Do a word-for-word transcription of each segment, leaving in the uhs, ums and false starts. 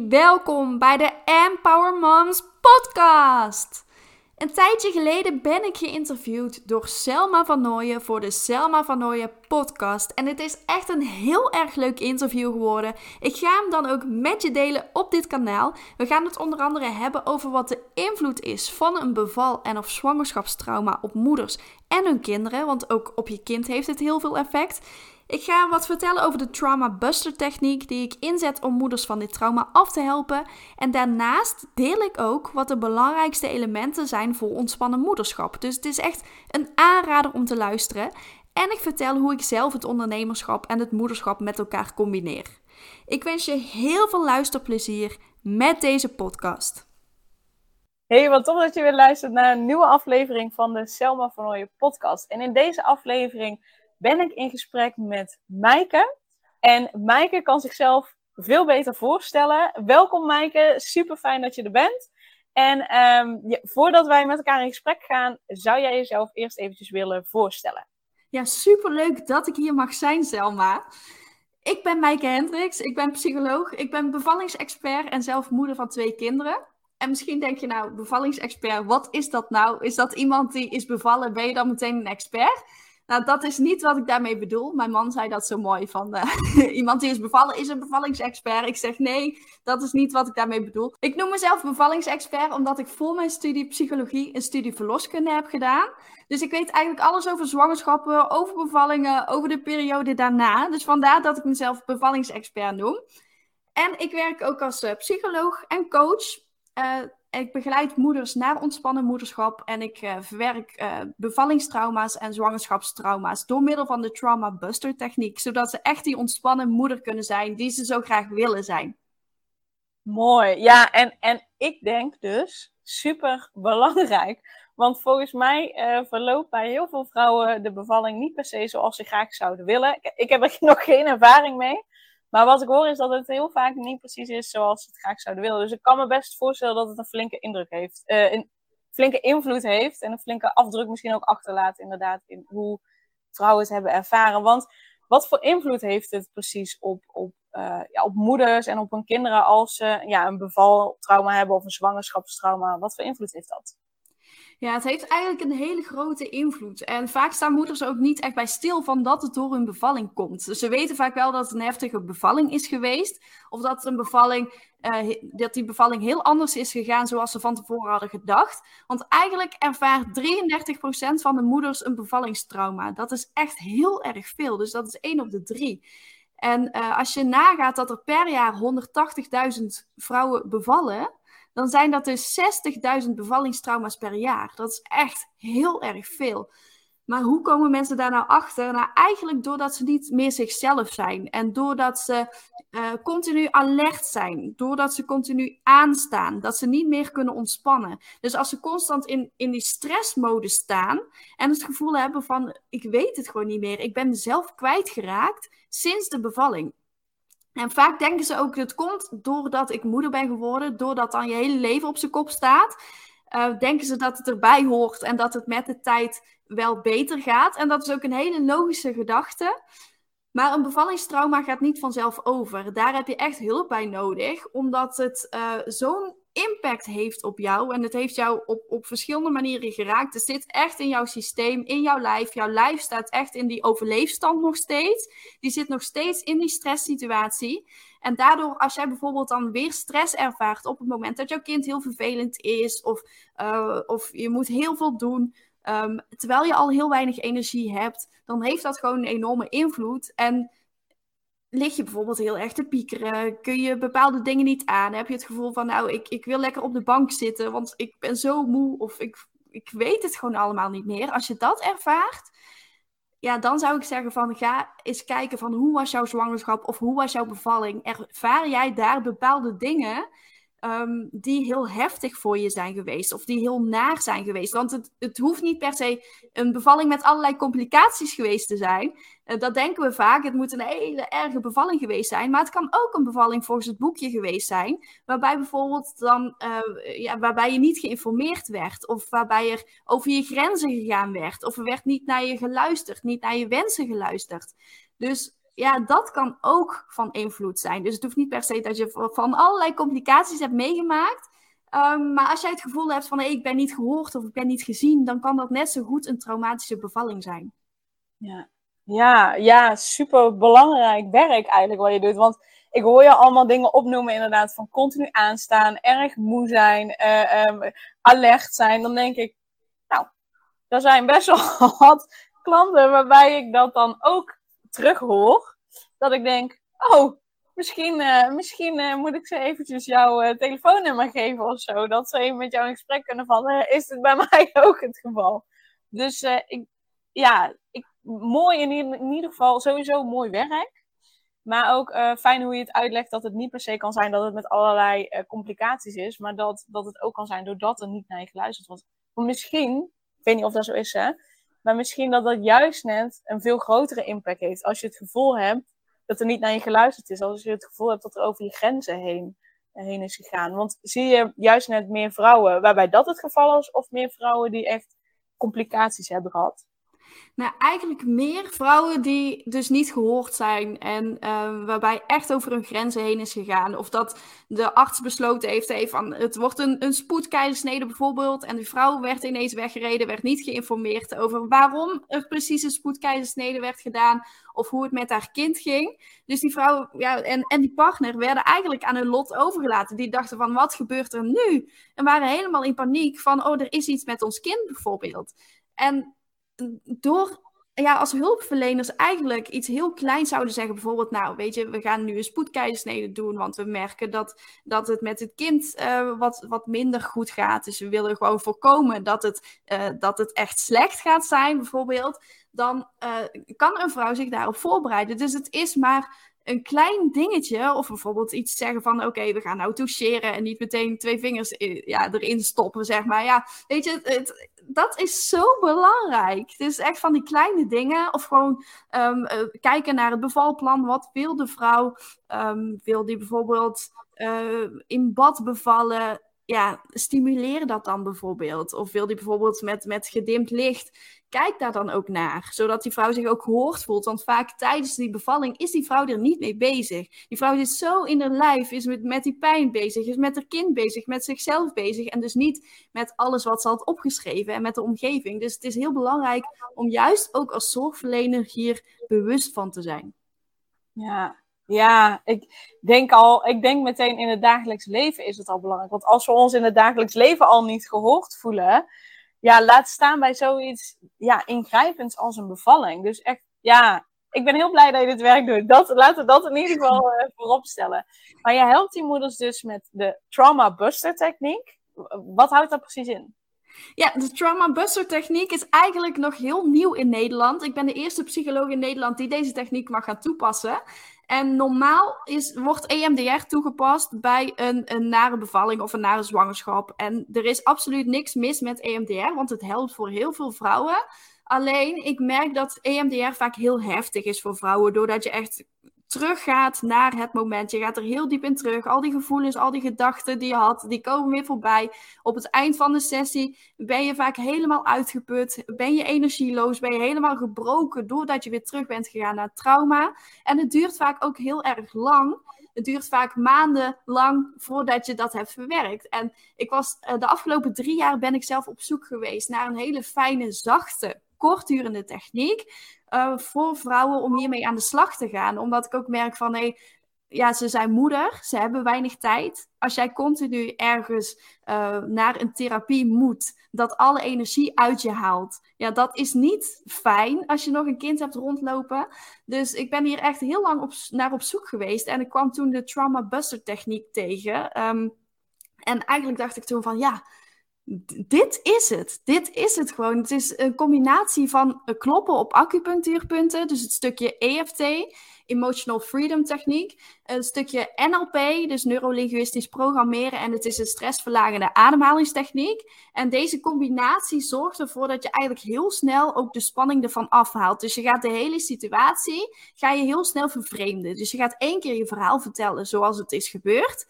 welkom bij de Empower Moms Podcast. Een tijdje geleden ben ik geïnterviewd door Selma van Noije voor de Selma van Noije Podcast. En het is echt een heel erg leuk interview geworden. Ik ga hem dan ook met je delen op dit kanaal. We gaan het onder andere hebben over wat de invloed is van een beval- en of zwangerschapstrauma op moeders en hun kinderen. Want ook op je kind heeft het heel veel effect. Ik ga wat vertellen over de Trauma Buster Techniek die ik inzet om moeders van dit trauma af te helpen. En daarnaast deel ik ook wat de belangrijkste elementen zijn voor ontspannen moederschap. Dus het is echt een aanrader om te luisteren. En ik vertel hoe ik zelf het ondernemerschap en het moederschap met elkaar combineer. Ik wens je heel veel luisterplezier met deze podcast. Hey, wat tof dat je weer luistert naar een nieuwe aflevering van de Selma van Noije Podcast. En in deze aflevering ben ik in gesprek met Maaike. En Maaike kan zichzelf veel beter voorstellen. Welkom Maaike, super fijn dat je er bent. En um, je, voordat wij met elkaar in gesprek gaan, zou jij jezelf eerst eventjes willen voorstellen? Ja, superleuk dat ik hier mag zijn, Selma. Ik ben Maaike Hendriks, ik ben psycholoog, ik ben bevallingsexpert en zelf moeder van twee kinderen. En misschien denk je nou, bevallingsexpert, wat is dat nou? Is dat iemand die is bevallen, ben je dan meteen een expert? Nou, dat is niet wat ik daarmee bedoel. Mijn man zei dat zo mooi, van uh, iemand die is bevallen is een bevallingsexpert. Ik zeg nee, dat is niet wat ik daarmee bedoel. Ik noem mezelf bevallingsexpert omdat ik voor mijn studie psychologie een studie verloskunde heb gedaan. Dus ik weet eigenlijk alles over zwangerschappen, over bevallingen, over de periode daarna. Dus vandaar dat ik mezelf bevallingsexpert noem. En ik werk ook als uh, psycholoog en coach. Uh, Ik begeleid moeders naar ontspannen moederschap en ik uh, verwerk uh, bevallingstrauma's en zwangerschapstrauma's door middel van de Trauma Buster Techniek, zodat ze echt die ontspannen moeder kunnen zijn die ze zo graag willen zijn. Mooi, ja, en, en ik denk dus super belangrijk, want volgens mij uh, verloopt bij heel veel vrouwen de bevalling niet per se zoals ze graag zouden willen. Ik, ik heb er nog geen ervaring mee. Maar wat ik hoor is dat het heel vaak niet precies is zoals ze het graag zouden willen. Dus ik kan me best voorstellen dat het een flinke indruk heeft. Uh, een flinke invloed heeft. En een flinke afdruk misschien ook achterlaat inderdaad in hoe vrouwen het hebben ervaren. Want wat voor invloed heeft het precies op, op, uh, ja, op moeders en op hun kinderen als ze ja, een bevaltrauma hebben of een zwangerschapstrauma? Wat voor invloed heeft dat? Ja, het heeft eigenlijk een hele grote invloed. En vaak staan moeders ook niet echt bij stil van dat het door hun bevalling komt. Dus ze weten vaak wel dat het een heftige bevalling is geweest. Of dat, een bevalling, eh, dat die bevalling heel anders is gegaan zoals ze van tevoren hadden gedacht. Want eigenlijk ervaart drieëndertig procent van de moeders een bevallingstrauma. Dat is echt heel erg veel. Dus dat is één op de drie. En eh, als je nagaat dat er per jaar honderdtachtigduizend vrouwen bevallen, dan zijn dat dus zestigduizend bevallingstrauma's per jaar. Dat is echt heel erg veel. Maar hoe komen mensen daar nou achter? Nou, eigenlijk doordat ze niet meer zichzelf zijn. En doordat ze uh, continu alert zijn. Doordat ze continu aanstaan. Dat ze niet meer kunnen ontspannen. Dus als ze constant in, in die stressmode staan. En het gevoel hebben van, ik weet het gewoon niet meer. Ik ben mezelf kwijtgeraakt sinds de bevalling. En vaak denken ze ook, het komt doordat ik moeder ben geworden, doordat dan je hele leven op zijn kop staat. Uh, denken ze dat het erbij hoort en dat het met de tijd wel beter gaat. En dat is ook een hele logische gedachte. Maar een bevallingstrauma gaat niet vanzelf over. Daar heb je echt hulp bij nodig, omdat het uh, zo'n impact heeft op jou. En het heeft jou op, op verschillende manieren geraakt. Het zit echt in jouw systeem, in jouw lijf. Jouw lijf staat echt in die overleefstand nog steeds. Die zit nog steeds in die stresssituatie. En daardoor, als jij bijvoorbeeld dan weer stress ervaart op het moment dat jouw kind heel vervelend is, of, uh, of je moet heel veel doen, um, terwijl je al heel weinig energie hebt, dan heeft dat gewoon een enorme invloed. En lig je bijvoorbeeld heel erg te piekeren? Kun je bepaalde dingen niet aan? Heb je het gevoel van, nou, ik, ik wil lekker op de bank zitten, want ik ben zo moe of ik, ik weet het gewoon allemaal niet meer. Als je dat ervaart, ja, dan zou ik zeggen van, ga eens kijken van, hoe was jouw zwangerschap of hoe was jouw bevalling? Ervaar jij daar bepaalde dingen um, die heel heftig voor je zijn geweest of die heel naar zijn geweest? Want het, het hoeft niet per se een bevalling met allerlei complicaties geweest te zijn. Dat denken we vaak, het moet een hele erge bevalling geweest zijn. Maar het kan ook een bevalling volgens het boekje geweest zijn. Waarbij bijvoorbeeld dan, uh, ja, waarbij je niet geïnformeerd werd. Of waarbij er over je grenzen gegaan werd. Of er werd niet naar je geluisterd, niet naar je wensen geluisterd. Dus ja, dat kan ook van invloed zijn. Dus het hoeft niet per se dat je van allerlei complicaties hebt meegemaakt. Um, maar als jij het gevoel hebt van hey, ik ben niet gehoord of ik ben niet gezien, dan kan dat net zo goed een traumatische bevalling zijn. Ja, ja, ja super belangrijk werk eigenlijk wat je doet. Want ik hoor je allemaal dingen opnoemen inderdaad van continu aanstaan, erg moe zijn, uh, um, alert zijn. Dan denk ik, nou, er zijn best wel wat klanten waarbij ik dat dan ook terughoor. Dat ik denk, oh, misschien, uh, misschien uh, moet ik ze eventjes jouw uh, telefoonnummer geven of zo. Dat ze even met jou in gesprek kunnen vallen. Is dit bij mij ook het geval? Dus uh, ik, ja, ik, mooi in ieder, in ieder geval, sowieso mooi werk. Maar ook uh, fijn hoe je het uitlegt dat het niet per se kan zijn dat het met allerlei uh, complicaties is. Maar dat, dat het ook kan zijn doordat er niet naar je geluisterd wordt. Want misschien, ik weet niet of dat zo is hè. Maar misschien dat dat juist net een veel grotere impact heeft. Als je het gevoel hebt dat er niet naar je geluisterd is. Als je het gevoel hebt dat er over je grenzen heen, heen is gegaan. Want zie je juist net meer vrouwen waarbij dat het geval is? Of meer vrouwen die echt complicaties hebben gehad? Nou, eigenlijk meer vrouwen die dus niet gehoord zijn en uh, waarbij echt over hun grenzen heen is gegaan. Of dat de arts besloten heeft, hey, van, het wordt een, een spoedkeizersnede bijvoorbeeld. En de vrouw werd ineens weggereden, werd niet geïnformeerd over waarom er precies een spoedkeizersnede werd gedaan. Of hoe het met haar kind ging. Dus die vrouw ja, en, en die partner werden eigenlijk aan hun lot overgelaten. Die dachten van, wat gebeurt er nu? En waren helemaal in paniek van, oh, er is iets met ons kind bijvoorbeeld. En door ja, als hulpverleners eigenlijk iets heel kleins zouden zeggen, bijvoorbeeld, nou weet je, we gaan nu een spoedkeizersnede doen, want we merken dat, dat het met het kind uh, wat, wat minder goed gaat. Dus we willen gewoon voorkomen dat het, uh, dat het echt slecht gaat zijn, bijvoorbeeld. Dan uh, kan een vrouw zich daarop voorbereiden. Dus het is maar een klein dingetje, of bijvoorbeeld iets zeggen van, oké, okay, we gaan nou toucheren en niet meteen twee vingers in, ja, erin stoppen, zeg maar. Ja, weet je, het, het, dat is zo belangrijk. Het is echt van die kleine dingen, of gewoon um, uh, kijken naar het bevalplan. Wat wil de vrouw? Um, wil die bijvoorbeeld uh, in bad bevallen? Ja, stimuleer dat dan bijvoorbeeld. Of wil die bijvoorbeeld met, met gedimd licht? Kijk daar dan ook naar, zodat die vrouw zich ook gehoord voelt. Want vaak tijdens die bevalling is die vrouw er niet mee bezig. Die vrouw zit zo in haar lijf, is met, met die pijn bezig, is met haar kind bezig, met zichzelf bezig. En dus niet met alles wat ze had opgeschreven en met de omgeving. Dus het is heel belangrijk om juist ook als zorgverlener hier bewust van te zijn. Ja, ja, ik denk al, ik denk meteen in het dagelijks leven is het al belangrijk. Want als we ons in het dagelijks leven al niet gehoord voelen, ja, laat staan bij zoiets ja, ingrijpends als een bevalling. Dus echt, ja, ik ben heel blij dat je dit werk doet. Dat, laten we dat in ieder geval uh, voorop stellen. Maar jij helpt die moeders dus met de Trauma Buster Techniek. Wat houdt dat precies in? Ja, de Trauma Buster Techniek is eigenlijk nog heel nieuw in Nederland. Ik ben de eerste psycholoog in Nederland die deze techniek mag gaan toepassen. En normaal is, wordt E M D R toegepast bij een, een nare bevalling of een nare zwangerschap. En er is absoluut niks mis met E M D R, want het helpt voor heel veel vrouwen. Alleen, ik merk dat E M D R vaak heel heftig is voor vrouwen, doordat je echt teruggaat naar het moment. Je gaat er heel diep in terug. Al die gevoelens, al die gedachten die je had, die komen weer voorbij. Op het eind van de sessie ben je vaak helemaal uitgeput. Ben je energieloos, ben je helemaal gebroken doordat je weer terug bent gegaan naar trauma. En het duurt vaak ook heel erg lang. Het duurt vaak maanden lang voordat je dat hebt verwerkt. En ik was, de afgelopen drie jaar ben ik zelf op zoek geweest naar een hele fijne, zachte, kortdurende techniek uh, voor vrouwen om hiermee aan de slag te gaan. Omdat ik ook merk van, hey, ja, ze zijn moeder, ze hebben weinig tijd. Als jij continu ergens uh, naar een therapie moet, dat alle energie uit je haalt. Ja, dat is niet fijn als je nog een kind hebt rondlopen. Dus ik ben hier echt heel lang op, naar op zoek geweest. En ik kwam toen de Trauma Buster Techniek tegen. Um, en eigenlijk dacht ik toen van, ja, dit is het. Dit is het gewoon. Het is een combinatie van kloppen op acupunctuurpunten. Dus het stukje E F T, Emotional Freedom Techniek. Een stukje N L P, dus neurolinguistisch programmeren. En het is een stressverlagende ademhalingstechniek. En deze combinatie zorgt ervoor dat je eigenlijk heel snel ook de spanning ervan afhaalt. Dus je gaat de hele situatie, ga je heel snel vervreemden. Dus je gaat één keer je verhaal vertellen zoals het is gebeurd.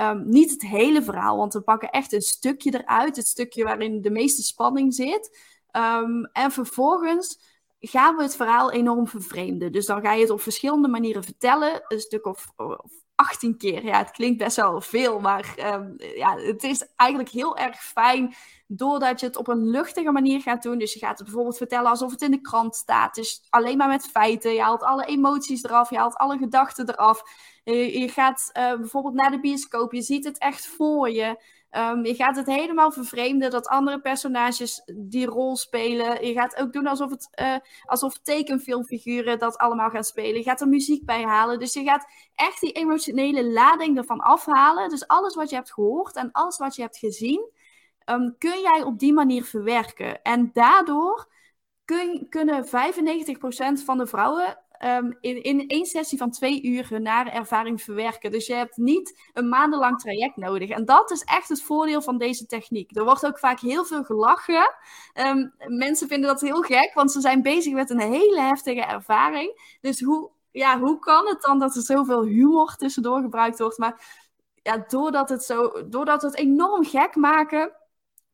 Um, niet het hele verhaal, want we pakken echt een stukje eruit. Het stukje waarin de meeste spanning zit. Um, en vervolgens gaan we het verhaal enorm vervreemden. Dus dan ga je het op verschillende manieren vertellen. Een stuk of, of achttien keer. Ja, het klinkt best wel veel, maar um, ja, het is eigenlijk heel erg fijn doordat je het op een luchtige manier gaat doen. Dus je gaat het bijvoorbeeld vertellen alsof het in de krant staat. Dus alleen maar met feiten. Je haalt alle emoties eraf. Je haalt alle gedachten eraf. Je, je gaat uh, bijvoorbeeld naar de bioscoop. Je ziet het echt voor je. Um, je gaat het helemaal vervreemden dat andere personages die rol spelen. Je gaat ook doen alsof, het, uh, alsof tekenfilmfiguren dat allemaal gaan spelen. Je gaat er muziek bij halen. Dus je gaat echt die emotionele lading ervan afhalen. Dus alles wat je hebt gehoord en alles wat je hebt gezien, um, kun jij op die manier verwerken. En daardoor kun, kunnen vijfennegentig procent van de vrouwen Um, in, in één sessie van twee uur hun nare ervaring verwerken. Dus je hebt niet een maandenlang traject nodig. En dat is echt het voordeel van deze techniek. Er wordt ook vaak heel veel gelachen. Um, mensen vinden dat heel gek, want ze zijn bezig met een hele heftige ervaring. Dus hoe, ja, hoe kan het dan dat er zoveel humor tussendoor gebruikt wordt? Maar ja, doordat het zo, doordat het enorm gek maken,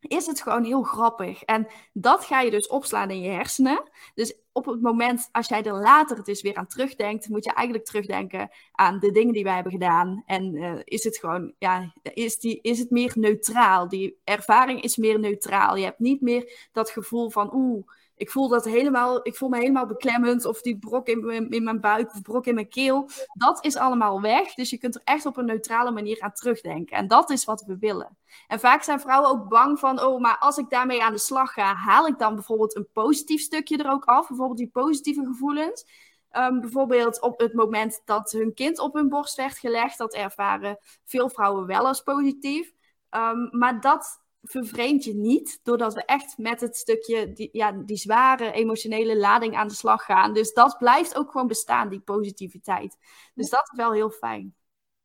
is het gewoon heel grappig. En dat ga je dus opslaan in je hersenen. Dus op het moment, als jij er later het dus weer aan terugdenkt, moet je eigenlijk terugdenken aan de dingen die wij hebben gedaan. En uh, is het gewoon, ja, is, die, is het meer neutraal? Die ervaring is meer neutraal. Je hebt niet meer dat gevoel van, oeh, ik voel dat helemaal, ik voel me helemaal beklemmend, of die brok in mijn, in mijn buik, of brok in mijn keel. Dat is allemaal weg, dus je kunt er echt op een neutrale manier aan terugdenken. En dat is wat we willen. En vaak zijn vrouwen ook bang van, oh, maar als ik daarmee aan de slag ga, haal ik dan bijvoorbeeld een positief stukje er ook af? Bijvoorbeeld die positieve gevoelens. Um, bijvoorbeeld op het moment dat hun kind op hun borst werd gelegd, dat ervaren veel vrouwen wel als positief. Um, maar dat vervreemd je niet, doordat we echt met het stukje, die, ja, die zware emotionele lading aan de slag gaan. Dus dat blijft ook gewoon bestaan, die positiviteit. Dus dat is wel heel fijn.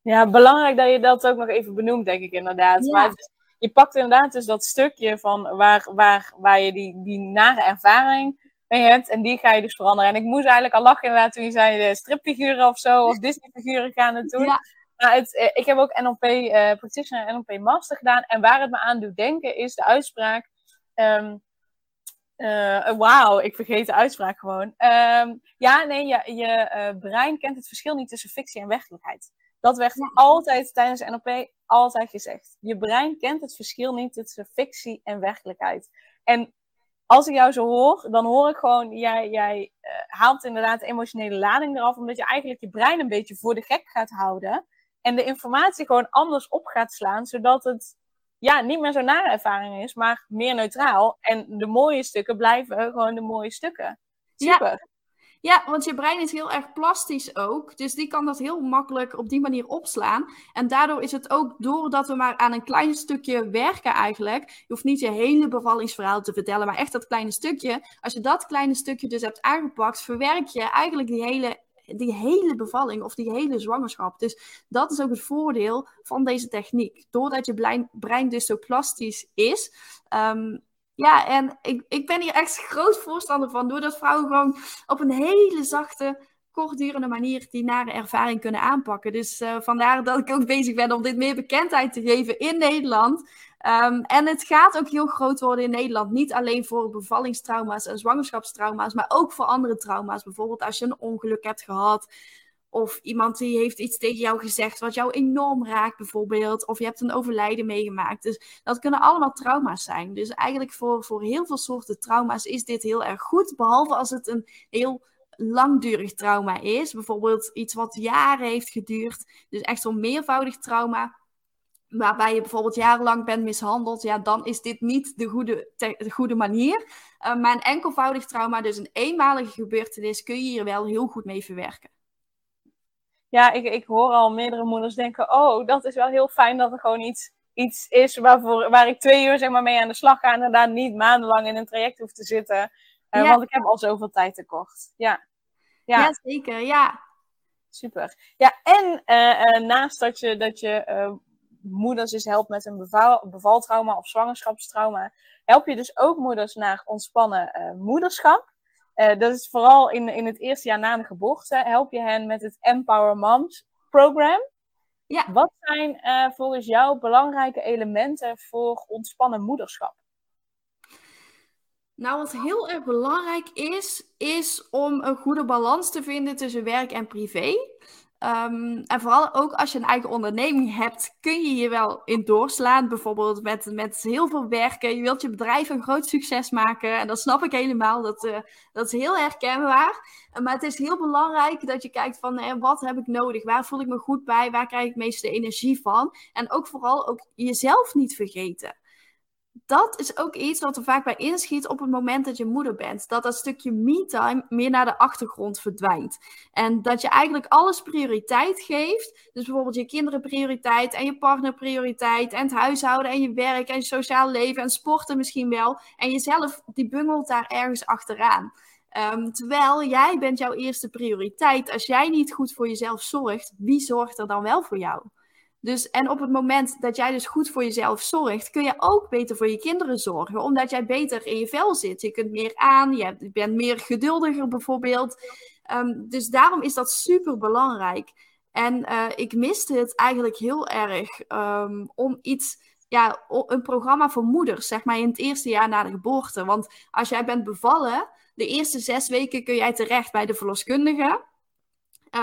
Ja, belangrijk dat je dat ook nog even benoemt, denk ik inderdaad. Ja. Maar het is, je pakt inderdaad dus dat stukje van waar, waar, waar je die, die nare ervaring mee hebt, en die ga je dus veranderen. En ik moest eigenlijk al lachen inderdaad toen je zei de stripfiguren of zo, of Disneyfiguren gaan het doen. Ja. Nou, het, ik heb ook N L P uh, Practitioner en N L P Master gedaan. En waar het me aan doet denken is de uitspraak. Um, uh, Wauw, ik vergeet de uitspraak gewoon. Um, ja, nee, je, je uh, brein kent het verschil niet tussen fictie en werkelijkheid. Dat werd ja. altijd tijdens N L P altijd gezegd. Je brein kent het verschil niet tussen fictie en werkelijkheid. En als ik jou zo hoor, dan hoor ik gewoon, jij, jij uh, haalt inderdaad de emotionele lading eraf. Omdat je eigenlijk je brein een beetje voor de gek gaat houden. En de informatie gewoon anders op gaat slaan, zodat het ja, niet meer zo'n nare ervaring is, maar meer neutraal. En de mooie stukken blijven gewoon de mooie stukken. Super. Ja. Ja, want je brein is heel erg plastisch ook. Dus die kan dat heel makkelijk op die manier opslaan. En daardoor is het ook, doordat we maar aan een klein stukje werken eigenlijk. Je hoeft niet je hele bevallingsverhaal te vertellen, maar echt dat kleine stukje. Als je dat kleine stukje dus hebt aangepakt, verwerk je eigenlijk die hele... die hele bevalling of die hele zwangerschap. Dus dat is ook het voordeel van deze techniek. Doordat je brein dus zo plastisch is. Um, ja, en ik, ik ben hier echt groot voorstander van. Doordat vrouwen gewoon op een hele zachte, kortdurende manier die nare ervaring kunnen aanpakken. Dus uh, vandaar dat ik ook bezig ben om dit meer bekendheid te geven in Nederland. Um, en het gaat ook heel groot worden in Nederland. Niet alleen voor bevallingstrauma's en zwangerschapstrauma's, maar ook voor andere trauma's. Bijvoorbeeld als je een ongeluk hebt gehad, of iemand die heeft iets tegen jou gezegd wat jou enorm raakt bijvoorbeeld, of je hebt een overlijden meegemaakt. Dus dat kunnen allemaal trauma's zijn. Dus eigenlijk voor, voor heel veel soorten trauma's is dit heel erg goed, behalve als het een heel langdurig trauma is. Bijvoorbeeld iets wat jaren heeft geduurd. Dus echt zo'n meervoudig trauma, waarbij je bijvoorbeeld jarenlang bent mishandeld, ja, dan is dit niet de goede, te, de goede manier. Uh, maar een enkelvoudig trauma, dus een eenmalige gebeurtenis, kun je hier wel heel goed mee verwerken. Ja, ik, ik hoor al meerdere moeders denken, oh, dat is wel heel fijn dat er gewoon iets, iets is waarvoor, waar ik twee uur zeg maar, mee aan de slag ga, en inderdaad niet maandenlang in een traject hoef te zitten, uh, ja. want ik heb al zoveel tijd tekort. Ja, ja. ja zeker, ja. Super. Ja, en uh, uh, naast dat je... Dat je uh, moeders dus helpt met een beval, bevaltrauma of zwangerschapstrauma, help je dus ook moeders naar ontspannen uh, moederschap. Uh, dat is vooral in, in het eerste jaar na de geboorte, help je hen met het Empower Moms program. Ja. Wat zijn uh, volgens jou belangrijke elementen voor ontspannen moederschap? Nou, wat heel erg belangrijk is, is om een goede balans te vinden tussen werk en privé. Um, en vooral ook als je een eigen onderneming hebt, kun je hier wel in doorslaan. Bijvoorbeeld met, met heel veel werken. Je wilt je bedrijf een groot succes maken. En dat snap ik helemaal. Dat, uh, dat is heel herkenbaar. Maar het is heel belangrijk dat je kijkt van eh, wat heb ik nodig? Waar voel ik me goed bij? Waar krijg ik de meeste energie van? En ook vooral ook jezelf niet vergeten. Dat is ook iets wat er vaak bij inschiet op het moment dat je moeder bent. Dat dat stukje me-time meer naar de achtergrond verdwijnt. En dat je eigenlijk alles prioriteit geeft. Dus bijvoorbeeld je kinderen prioriteit en je partner prioriteit. En het huishouden en je werk en je sociaal leven en sporten misschien wel. En jezelf die bungelt daar ergens achteraan. Um, terwijl jij bent jouw eerste prioriteit. Als jij niet goed voor jezelf zorgt, wie zorgt er dan wel voor jou? Dus, en op het moment dat jij dus goed voor jezelf zorgt, kun je ook beter voor je kinderen zorgen. Omdat jij beter in je vel zit. Je kunt meer aan, je bent meer geduldiger bijvoorbeeld. Um, dus daarom is dat super belangrijk. En uh, ik miste het eigenlijk heel erg um, om iets... Ja, een programma voor moeders, zeg maar, in het eerste jaar na de geboorte. Want als jij bent bevallen, de eerste zes weken kun jij terecht bij de verloskundige...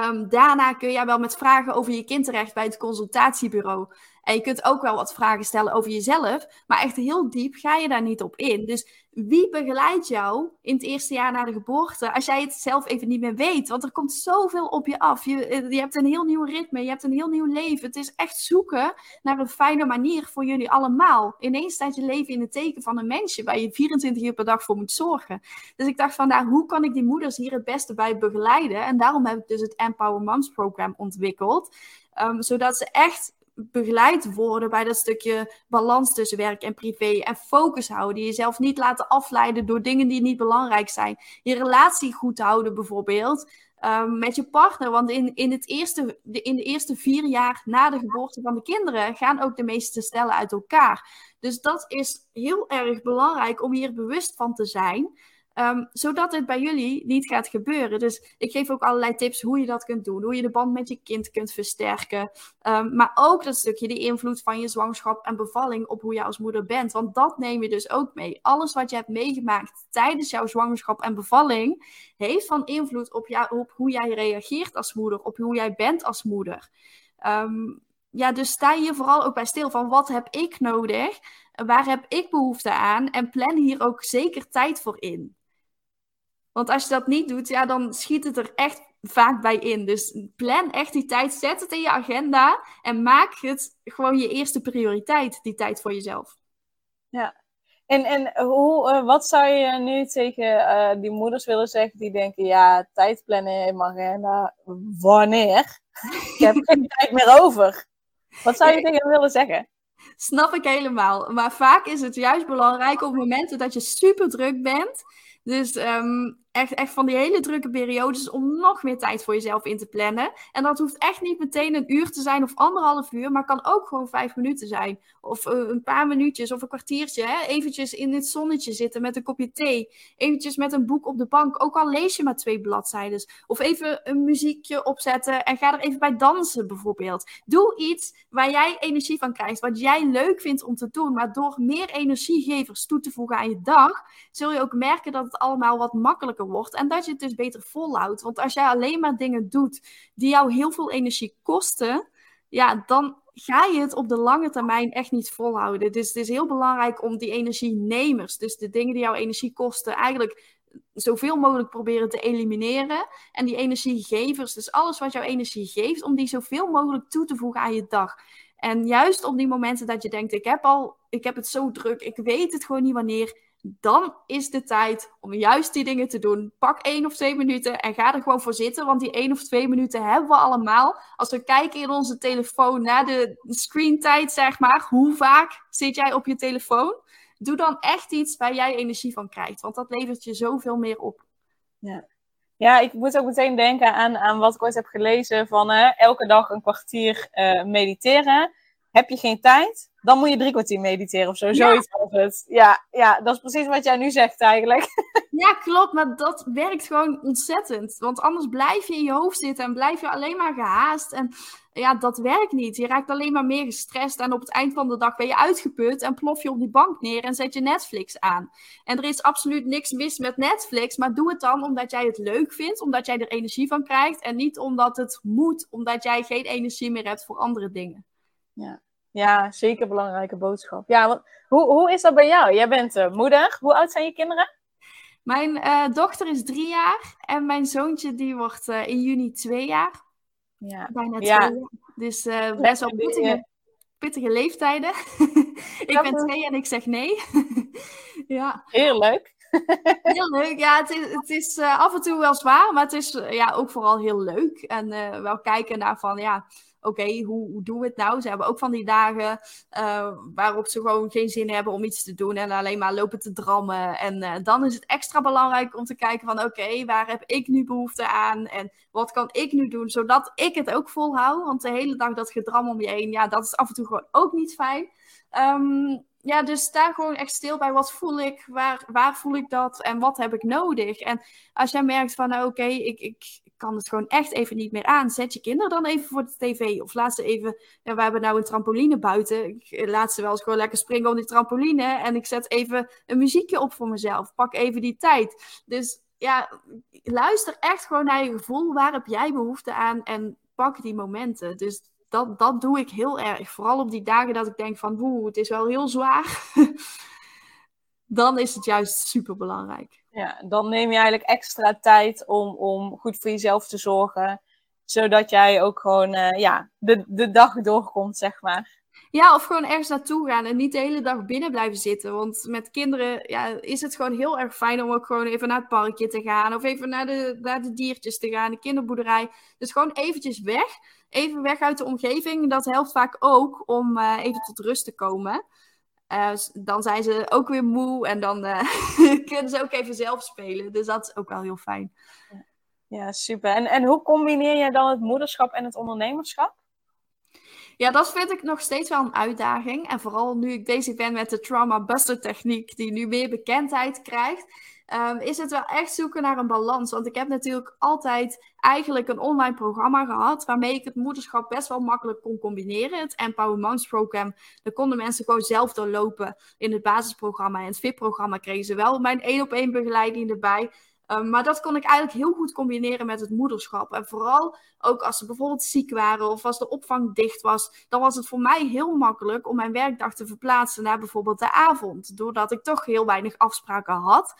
Um, daarna kun jij wel met vragen over je kind terecht bij het consultatiebureau. En je kunt ook wel wat vragen stellen over jezelf. Maar echt heel diep ga je daar niet op in. Dus wie begeleidt jou in het eerste jaar na de geboorte als jij het zelf even niet meer weet? Want er komt zoveel op je af. Je, je hebt een heel nieuw ritme. Je hebt een heel nieuw leven. Het is echt zoeken naar een fijne manier voor jullie allemaal. Ineens staat je leven in het teken van een mensje waar je vierentwintig uur per dag voor moet zorgen. Dus ik dacht van, nou, hoe kan ik die moeders hier het beste bij begeleiden? En daarom heb ik dus het Empower Moms programma ontwikkeld. Um, zodat ze echt... begeleid worden bij dat stukje balans tussen werk en privé. En focus houden. Jezelf niet laten afleiden door dingen die niet belangrijk zijn. Je relatie goed houden bijvoorbeeld. Um, met je partner. Want in, in, het eerste, de, in de eerste vier jaar na de geboorte van de kinderen gaan ook de meeste stellen uit elkaar. Dus dat is heel erg belangrijk om hier bewust van te zijn. Um, zodat het bij jullie niet gaat gebeuren. Dus ik geef ook allerlei tips hoe je dat kunt doen. Hoe je de band met je kind kunt versterken. Um, maar ook dat stukje, de invloed van je zwangerschap en bevalling op hoe je als moeder bent. Want dat neem je dus ook mee. Alles wat je hebt meegemaakt tijdens jouw zwangerschap en bevalling heeft van invloed op, jou, op hoe jij reageert als moeder. Op hoe jij bent als moeder. Um, ja, dus sta hier vooral ook bij stil van wat heb ik nodig? Waar heb ik behoefte aan? En plan hier ook zeker tijd voor in. Want als je dat niet doet, ja, dan schiet het er echt vaak bij in. Dus plan echt die tijd, zet het in je agenda en maak het gewoon je eerste prioriteit, die tijd voor jezelf. Ja, en, en hoe, uh, wat zou je nu tegen uh, die moeders willen zeggen die denken, ja, tijd plannen in mijn agenda, wanneer? Ik heb geen tijd meer over. Wat zou je tegen hen willen zeggen? Snap ik helemaal. Maar vaak is het juist belangrijk op momenten dat je super druk bent. Dus um, echt, echt van die hele drukke periodes om nog meer tijd voor jezelf in te plannen. En dat hoeft echt niet meteen een uur te zijn of anderhalf uur. Maar kan ook gewoon vijf minuten zijn. Of uh, een paar minuutjes of een kwartiertje. Hè? Eventjes in het zonnetje zitten met een kopje thee. Eventjes met een boek op de bank. Ook al lees je maar twee bladzijden. Of even een muziekje opzetten en ga er even bij dansen bijvoorbeeld. Doe iets waar jij energie van krijgt. Wat jij leuk vindt om te doen. Maar door meer energiegevers toe te voegen aan je dag, zul je ook merken dat het allemaal wat makkelijker wordt en dat je het dus beter volhoudt. Want als jij alleen maar dingen doet die jou heel veel energie kosten, ja, dan ga je het op de lange termijn echt niet volhouden. Dus het is heel belangrijk om die energienemers, dus de dingen die jouw energie kosten, eigenlijk zoveel mogelijk proberen te elimineren. En die energiegevers, dus alles wat jouw energie geeft, om die zoveel mogelijk toe te voegen aan je dag. En juist op die momenten dat je denkt, ik heb al, ik heb het zo druk, ik weet het gewoon niet wanneer. Dan is de tijd om juist die dingen te doen. Pak één of twee minuten en ga er gewoon voor zitten. Want die één of twee minuten hebben we allemaal. Als we kijken in onze telefoon naar de screentijd, zeg maar. Hoe vaak zit jij op je telefoon? Doe dan echt iets waar jij energie van krijgt. Want dat levert je zoveel meer op. Ja, ja, ik moet ook meteen denken aan, aan wat ik ooit heb gelezen. Van uh, elke dag een kwartier uh, mediteren. Heb je geen tijd? Dan moet je drie kwartier mediteren of zo. Ja. Zoiets als het. Ja, ja, dat is precies wat jij nu zegt eigenlijk. Ja, klopt. Maar dat werkt gewoon ontzettend. Want anders blijf je in je hoofd zitten en blijf je alleen maar gehaast. En ja, dat werkt niet. Je raakt alleen maar meer gestrest. En op het eind van de dag ben je uitgeput en plof je op die bank neer en zet je Netflix aan. En er is absoluut niks mis met Netflix. Maar doe het dan omdat jij het leuk vindt. Omdat jij er energie van krijgt. En niet omdat het moet. Omdat jij geen energie meer hebt voor andere dingen. Ja. Ja, zeker een belangrijke boodschap. Ja, want hoe, hoe is dat bij jou? Jij bent uh, moeder. Hoe oud zijn je kinderen? Mijn uh, dochter is drie jaar en mijn zoontje die wordt uh, in juni twee jaar. Ja. Bijna ja. twee jaar. Dus uh, best wel pittige, pittige leeftijden. Ik dat ben is... twee en ik zeg nee. Ja. Heel leuk. Heel leuk, ja. Het is, het is uh, af en toe wel zwaar, maar het is uh, ja, ook vooral heel leuk. En uh, wel kijken naar van, ja... Oké, okay, hoe, hoe doen we het nou? Ze hebben ook van die dagen uh, waarop ze gewoon geen zin hebben om iets te doen en alleen maar lopen te drammen. En uh, dan is het extra belangrijk om te kijken van oké, okay, waar heb ik nu behoefte aan? En wat kan ik nu doen, zodat ik het ook volhoud? Want de hele dag dat gedram om je heen, ja, dat is af en toe gewoon ook niet fijn. Um, ja, dus sta gewoon echt stil bij wat voel ik, waar, waar voel ik dat en wat heb ik nodig? En als jij merkt van oké, okay, ik... ik kan het gewoon echt even niet meer aan. Zet je kinderen dan even voor de tv. Of laat ze even... Ja, we hebben nou een trampoline buiten. Ik laat ze wel eens gewoon lekker springen op die trampoline. En ik zet even een muziekje op voor mezelf. Pak even die tijd. Dus ja, luister echt gewoon naar je gevoel. Waar heb jij behoefte aan? En pak die momenten. Dus dat, dat doe ik heel erg. Vooral op die dagen dat ik denk van... Woe, het is wel heel zwaar. Dan is het juist superbelangrijk. Ja, dan neem je eigenlijk extra tijd om, om goed voor jezelf te zorgen. Zodat jij ook gewoon uh, ja, de, de dag doorkomt, zeg maar. Ja, of gewoon ergens naartoe gaan en niet de hele dag binnen blijven zitten. Want met kinderen ja, is het gewoon heel erg fijn om ook gewoon even naar het parkje te gaan. Of even naar de, naar de diertjes te gaan, de kinderboerderij. Dus gewoon eventjes weg. Even weg uit de omgeving. Dat helpt vaak ook om uh, even tot rust te komen. Uh, dan zijn ze ook weer moe en dan uh, kunnen ze ook even zelf spelen. Dus dat is ook wel heel fijn. Ja, super. En, en hoe combineer je dan het moederschap en het ondernemerschap? Ja, dat vind ik nog steeds wel een uitdaging. En vooral nu ik bezig ben met de Trauma Buster Techniek, die nu meer bekendheid krijgt... Um, is het wel echt zoeken naar een balans. Want ik heb natuurlijk altijd eigenlijk een online programma gehad, waarmee ik het moederschap best wel makkelijk kon combineren. Het Empower Moms programma, daar konden mensen gewoon zelf doorlopen in het basisprogramma. En het V I P-programma kregen ze wel mijn één-op-één begeleiding erbij. Um, maar dat kon ik eigenlijk heel goed combineren met het moederschap. En vooral ook als ze bijvoorbeeld ziek waren of als de opvang dicht was. Dan was het voor mij heel makkelijk om mijn werkdag te verplaatsen naar bijvoorbeeld de avond. Doordat ik toch heel weinig afspraken had.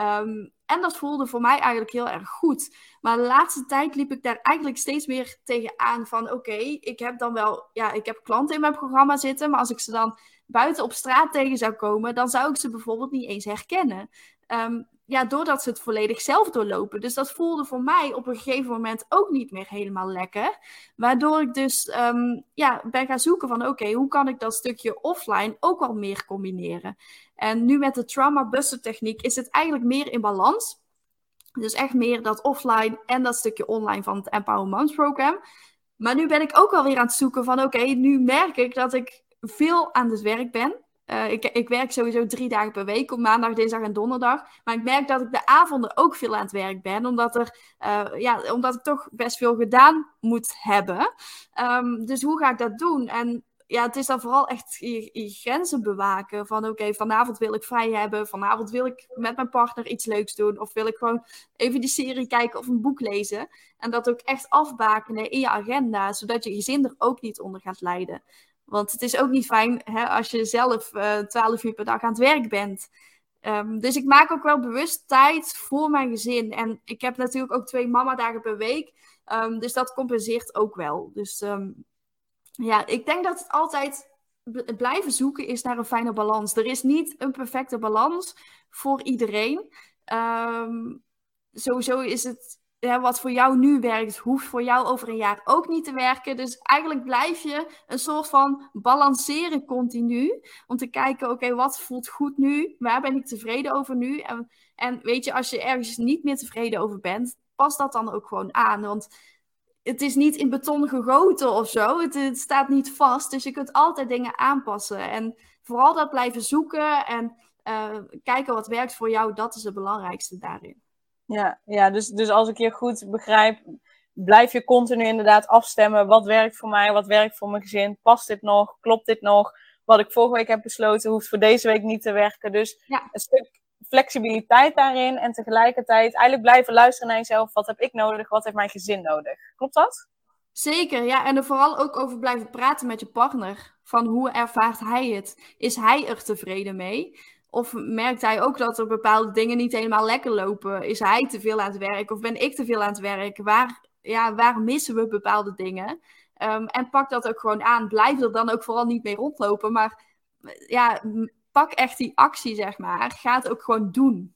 Um, en dat voelde voor mij eigenlijk heel erg goed. Maar de laatste tijd liep ik daar eigenlijk steeds meer tegenaan van... Oké, okay, ik heb dan wel... Ja, ik heb klanten in mijn programma zitten... Maar als ik ze dan buiten op straat tegen zou komen... Dan zou ik ze bijvoorbeeld niet eens herkennen. Um, ja, doordat ze het volledig zelf doorlopen. Dus dat voelde voor mij op een gegeven moment ook niet meer helemaal lekker. Waardoor ik dus um, ja, ben gaan zoeken van... Oké, okay, hoe kan ik dat stukje offline ook wel meer combineren? En nu met de Trauma Buster Techniek is het eigenlijk meer in balans. Dus echt meer dat offline en dat stukje online van het Empower Moms Program. Maar nu ben ik ook wel weer aan het zoeken van... Oké, okay, nu merk ik dat ik veel aan het werk ben. Uh, ik, ik werk sowieso drie dagen per week, op maandag, dinsdag en donderdag. Maar ik merk dat ik de avonden ook veel aan het werk ben, omdat, er, uh, ja, omdat ik toch best veel gedaan moet hebben. Um, dus hoe ga ik dat doen? En ja, het is dan vooral echt je, je grenzen bewaken. Van oké, okay, vanavond wil ik vrij hebben. Vanavond wil ik met mijn partner iets leuks doen. Of wil ik gewoon even die serie kijken of een boek lezen. En dat ook echt afbakenen in je agenda. Zodat je gezin er ook niet onder gaat lijden. Want het is ook niet fijn hè, als je zelf uh, twaalf uur per dag aan het werk bent. Um, dus ik maak ook wel bewust tijd voor mijn gezin. En ik heb natuurlijk ook twee mamadagen per week. Um, dus dat compenseert ook wel. Dus... Um, Ja, ik denk dat het altijd bl- blijven zoeken is naar een fijne balans. Er is niet een perfecte balans voor iedereen. Um, sowieso is het, hè, wat voor jou nu werkt, hoeft voor jou over een jaar ook niet te werken. Dus eigenlijk blijf je een soort van balanceren continu. Om te kijken, oké, okay, wat voelt goed nu? Waar ben ik tevreden over nu? En, en weet je, als je ergens niet meer tevreden over bent, pas dat dan ook gewoon aan. Want... Het is niet in beton gegoten of zo. Het, het staat niet vast. Dus je kunt altijd dingen aanpassen. En vooral dat blijven zoeken. En uh, kijken wat werkt voor jou, dat is het belangrijkste daarin. Ja, ja dus, dus als ik je goed begrijp, blijf je continu inderdaad afstemmen. Wat werkt voor mij, wat werkt voor mijn gezin? Past dit nog? Klopt dit nog? Wat ik vorige week heb besloten, hoeft voor deze week niet te werken. Dus ja. Een stuk flexibiliteit daarin en tegelijkertijd eigenlijk blijven luisteren naar jezelf. Wat heb ik nodig? Wat heeft mijn gezin nodig? Klopt dat? Zeker, ja. En er vooral ook over blijven praten met je partner. Van hoe ervaart hij het? Is hij er tevreden mee? Of merkt hij ook dat er bepaalde dingen niet helemaal lekker lopen? Is hij te veel aan het werk? Of ben ik te veel aan het werk? Waar, ja, waar missen we bepaalde dingen? Um, en pak dat ook gewoon aan. Blijf er dan ook vooral niet mee rondlopen. Maar ja, pak echt die actie, zeg maar. Ga het ook gewoon doen.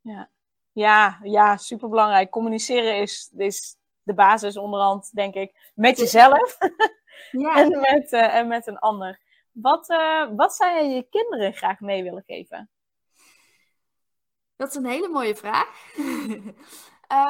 Ja, ja, ja superbelangrijk. Communiceren is, is de basis onderhand, denk ik. Met jezelf ja. en, met, uh, en met een ander. Wat, uh, wat zou jij je kinderen graag mee willen geven? Dat is een hele mooie vraag.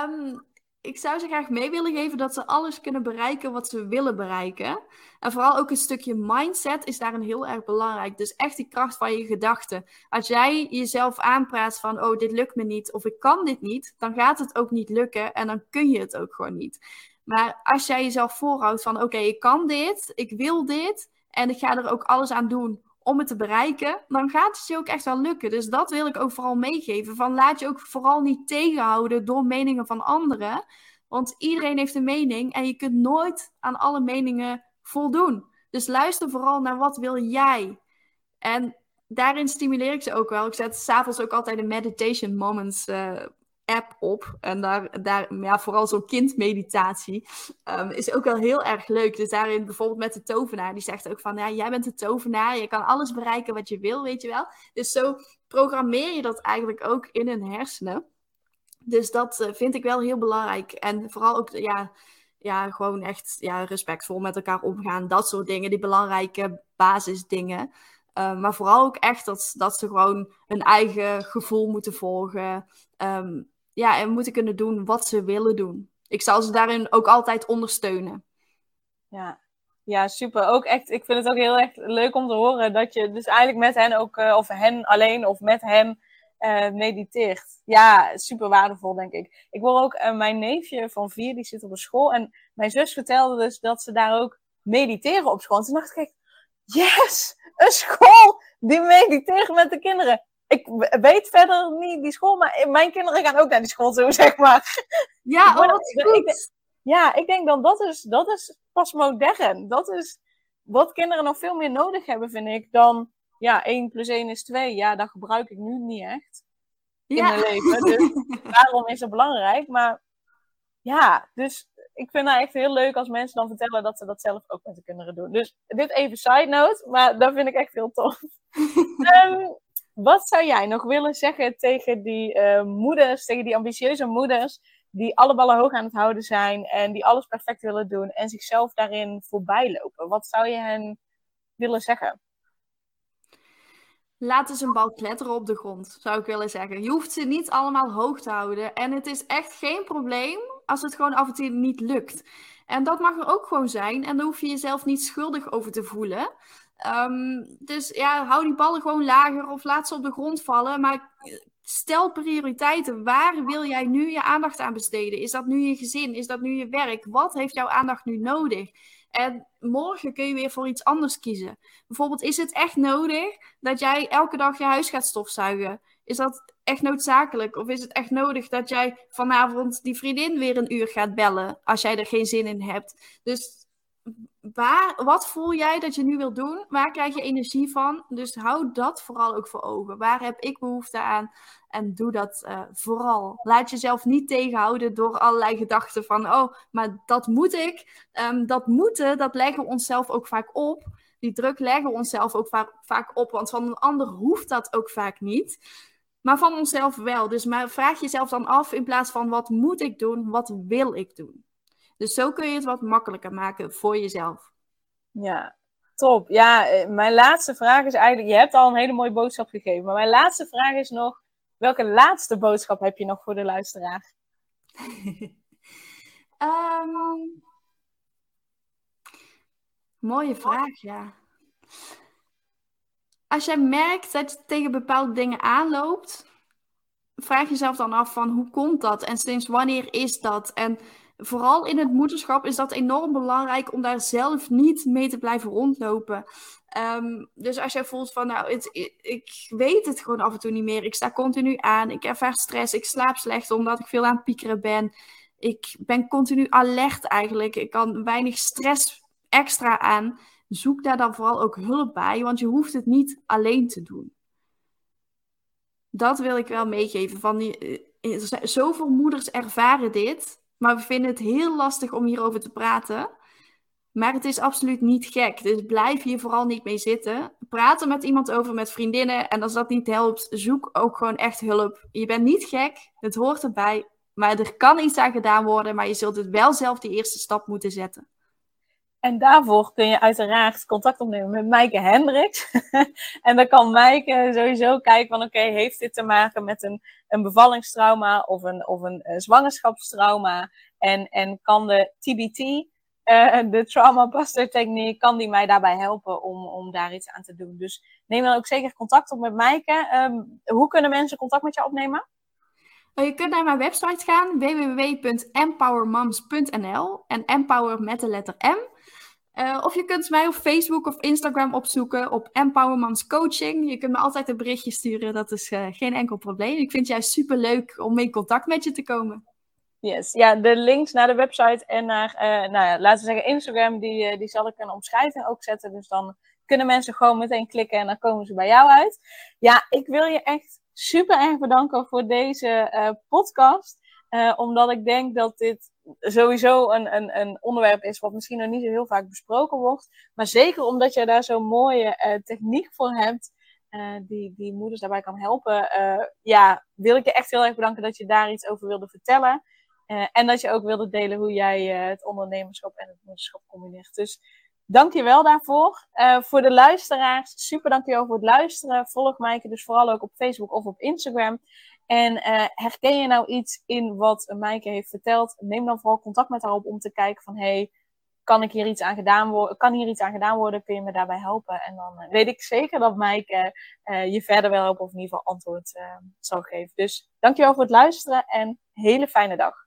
um, Ik zou ze graag mee willen geven dat ze alles kunnen bereiken wat ze willen bereiken. En vooral ook een stukje mindset is daarin heel erg belangrijk. Dus echt die kracht van je gedachten. Als jij jezelf aanpraat van, oh, dit lukt me niet of ik kan dit niet, dan gaat het ook niet lukken en dan kun je het ook gewoon niet. Maar als jij jezelf voorhoudt van, oké, okay, ik kan dit, ik wil dit en ik ga er ook alles aan doen om het te bereiken, dan gaat het je ook echt wel lukken. Dus dat wil ik ook vooral meegeven. Van laat je ook vooral niet tegenhouden door meningen van anderen. Want iedereen heeft een mening en je kunt nooit aan alle meningen voldoen. Dus luister vooral naar wat wil jij. En daarin stimuleer ik ze ook wel. Ik zet 's avonds ook altijd een meditation moments uh, app op. En daar, daar ja, vooral zo'n kindmeditatie um, is ook wel heel erg leuk. Dus daarin bijvoorbeeld met de tovenaar. Die zegt ook van, ja, jij bent de tovenaar. Je kan alles bereiken wat je wil, weet je wel. Dus zo programmeer je dat eigenlijk ook in hun hersenen. Dus dat uh, vind ik wel heel belangrijk. En vooral ook, ja, ja gewoon echt ja, respectvol met elkaar omgaan. Dat soort dingen, die belangrijke basisdingen. Uh, maar vooral ook echt dat, dat ze gewoon hun eigen gevoel moeten volgen. Um, Ja, en moeten kunnen doen wat ze willen doen. Ik zal ze daarin ook altijd ondersteunen. Ja, ja super. Ook echt, ik vind het ook heel erg leuk om te horen dat je dus eigenlijk met hen ook, of hen alleen of met hem uh, mediteert. Ja, super waardevol, denk ik. Ik hoor ook uh, mijn neefje van vier, die zit op een school. En mijn zus vertelde dus dat ze daar ook mediteren op school. En toen dacht ik, yes, een school die mediteert met de kinderen. Ik weet verder niet die school, maar mijn kinderen gaan ook naar die school toe, zeg maar. Ja, oh, dat is goed. Ik denk, ja, ik denk dan, dat is, dat is pas modern. Dat is wat kinderen nog veel meer nodig hebben, vind ik, dan ja, één plus één is twee. Ja, dat gebruik ik nu niet echt in ja. mijn leven. Dus daarom is het belangrijk. Maar ja, dus ik vind het echt heel leuk als mensen dan vertellen dat ze dat zelf ook met de kinderen doen. Dus dit even side note, maar dat vind ik echt heel tof. um, Wat zou jij nog willen zeggen tegen die uh, moeders, tegen die ambitieuze moeders die alle ballen hoog aan het houden zijn en die alles perfect willen doen en zichzelf daarin voorbij lopen? Wat zou je hen willen zeggen? Laat eens een bal kletteren op de grond, zou ik willen zeggen. Je hoeft ze niet allemaal hoog te houden en het is echt geen probleem als het gewoon af en toe niet lukt. En dat mag er ook gewoon zijn en daar hoef je jezelf niet schuldig over te voelen. Um, dus ja, hou die ballen gewoon lager of laat ze op de grond vallen. Maar stel prioriteiten. Waar wil jij nu je aandacht aan besteden? Is dat nu je gezin? Is dat nu je werk? Wat heeft jouw aandacht nu nodig? En morgen kun je weer voor iets anders kiezen. Bijvoorbeeld, is het echt nodig dat jij elke dag je huis gaat stofzuigen? Is dat echt noodzakelijk? Of is het echt nodig dat jij vanavond die vriendin weer een uur gaat bellen als jij er geen zin in hebt? Dus Waar, wat voel jij dat je nu wilt doen? Waar krijg je energie van? Dus hou dat vooral ook voor ogen. Waar heb ik behoefte aan? En doe dat uh, vooral. Laat jezelf niet tegenhouden door allerlei gedachten van, oh, maar dat moet ik. Um, dat moeten, dat leggen we onszelf ook vaak op. Die druk leggen we onszelf ook va- vaak op. Want van een ander hoeft dat ook vaak niet. Maar van onszelf wel. Dus maar vraag jezelf dan af in plaats van, wat moet ik doen? Wat wil ik doen? Dus zo kun je het wat makkelijker maken voor jezelf. Ja, top. Ja, mijn laatste vraag is eigenlijk... Je hebt al een hele mooie boodschap gegeven. Maar mijn laatste vraag is nog... Welke laatste boodschap heb je nog voor de luisteraar? um, mooie vraag, ja. als jij merkt dat je tegen bepaalde dingen aanloopt, vraag jezelf dan af van hoe komt dat en sinds wanneer is dat? En vooral in het moederschap is dat enorm belangrijk om daar zelf niet mee te blijven rondlopen. Um, dus als jij voelt van, nou, het, ik, ik weet het gewoon af en toe niet meer. Ik sta continu aan, ik ervaar stress, ik slaap slecht omdat ik veel aan het piekeren ben. Ik ben continu alert eigenlijk. Ik kan weinig stress extra aan. Zoek daar dan vooral ook hulp bij, want je hoeft het niet alleen te doen. Dat wil ik wel meegeven. Van die, zoveel moeders ervaren dit, maar we vinden het heel lastig om hierover te praten. Maar het is absoluut niet gek. Dus blijf hier vooral niet mee zitten. Praat er met iemand over, met vriendinnen. En als dat niet helpt, zoek ook gewoon echt hulp. Je bent niet gek. Het hoort erbij. Maar er kan iets aan gedaan worden. Maar je zult het wel zelf die eerste stap moeten zetten. En daarvoor kun je uiteraard contact opnemen met Maaike Hendriks. En dan kan Maaike sowieso kijken van oké, okay, heeft dit te maken met een, een bevallingstrauma of een, of een uh, zwangerschapstrauma? En, en kan de T B T... Uh, de Trauma Buster Techniek, kan die mij daarbij helpen om, om daar iets aan te doen. Dus neem dan ook zeker contact op met Maaike. Um, hoe kunnen mensen contact met jou opnemen? Je kunt naar mijn website gaan, w w w punt empower moms punt n l en empower met de letter M. Uh, of je kunt mij op Facebook of Instagram opzoeken op Empower Moms Coaching. Je kunt me altijd een berichtje sturen, dat is uh, geen enkel probleem. Ik vind het juist superleuk om in contact met je te komen. Yes. Ja, de links naar de website en naar, uh, nou ja, laten we zeggen, Instagram, die, uh, die zal ik een omschrijving ook zetten. Dus dan kunnen mensen gewoon meteen klikken en dan komen ze bij jou uit. Ja, ik wil je echt super erg bedanken voor deze uh, podcast. Uh, omdat ik denk dat dit sowieso een, een, een onderwerp is wat misschien nog niet zo heel vaak besproken wordt. Maar zeker omdat je daar zo'n mooie uh, techniek voor hebt. Uh, die, die moeders daarbij kan helpen. Uh, ja, wil ik je echt heel erg bedanken dat je daar iets over wilde vertellen. Uh, en dat je ook wilde delen hoe jij uh, het ondernemerschap en het moederschap combineert. Dus dank je wel daarvoor. Uh, voor de luisteraars, super dank je wel voor het luisteren. Volg Maaike dus vooral ook op Facebook of op Instagram. En uh, herken je nou iets in wat Maaike heeft verteld? Neem dan vooral contact met haar op om te kijken van hey, kan ik hier iets aan gedaan worden? Kan hier iets aan gedaan worden? Kun je me daarbij helpen? En dan uh, weet ik zeker dat Maaike uh, je verder wil helpen of in ieder geval antwoord uh, zal geven. Dus dank je wel voor het luisteren en hele fijne dag.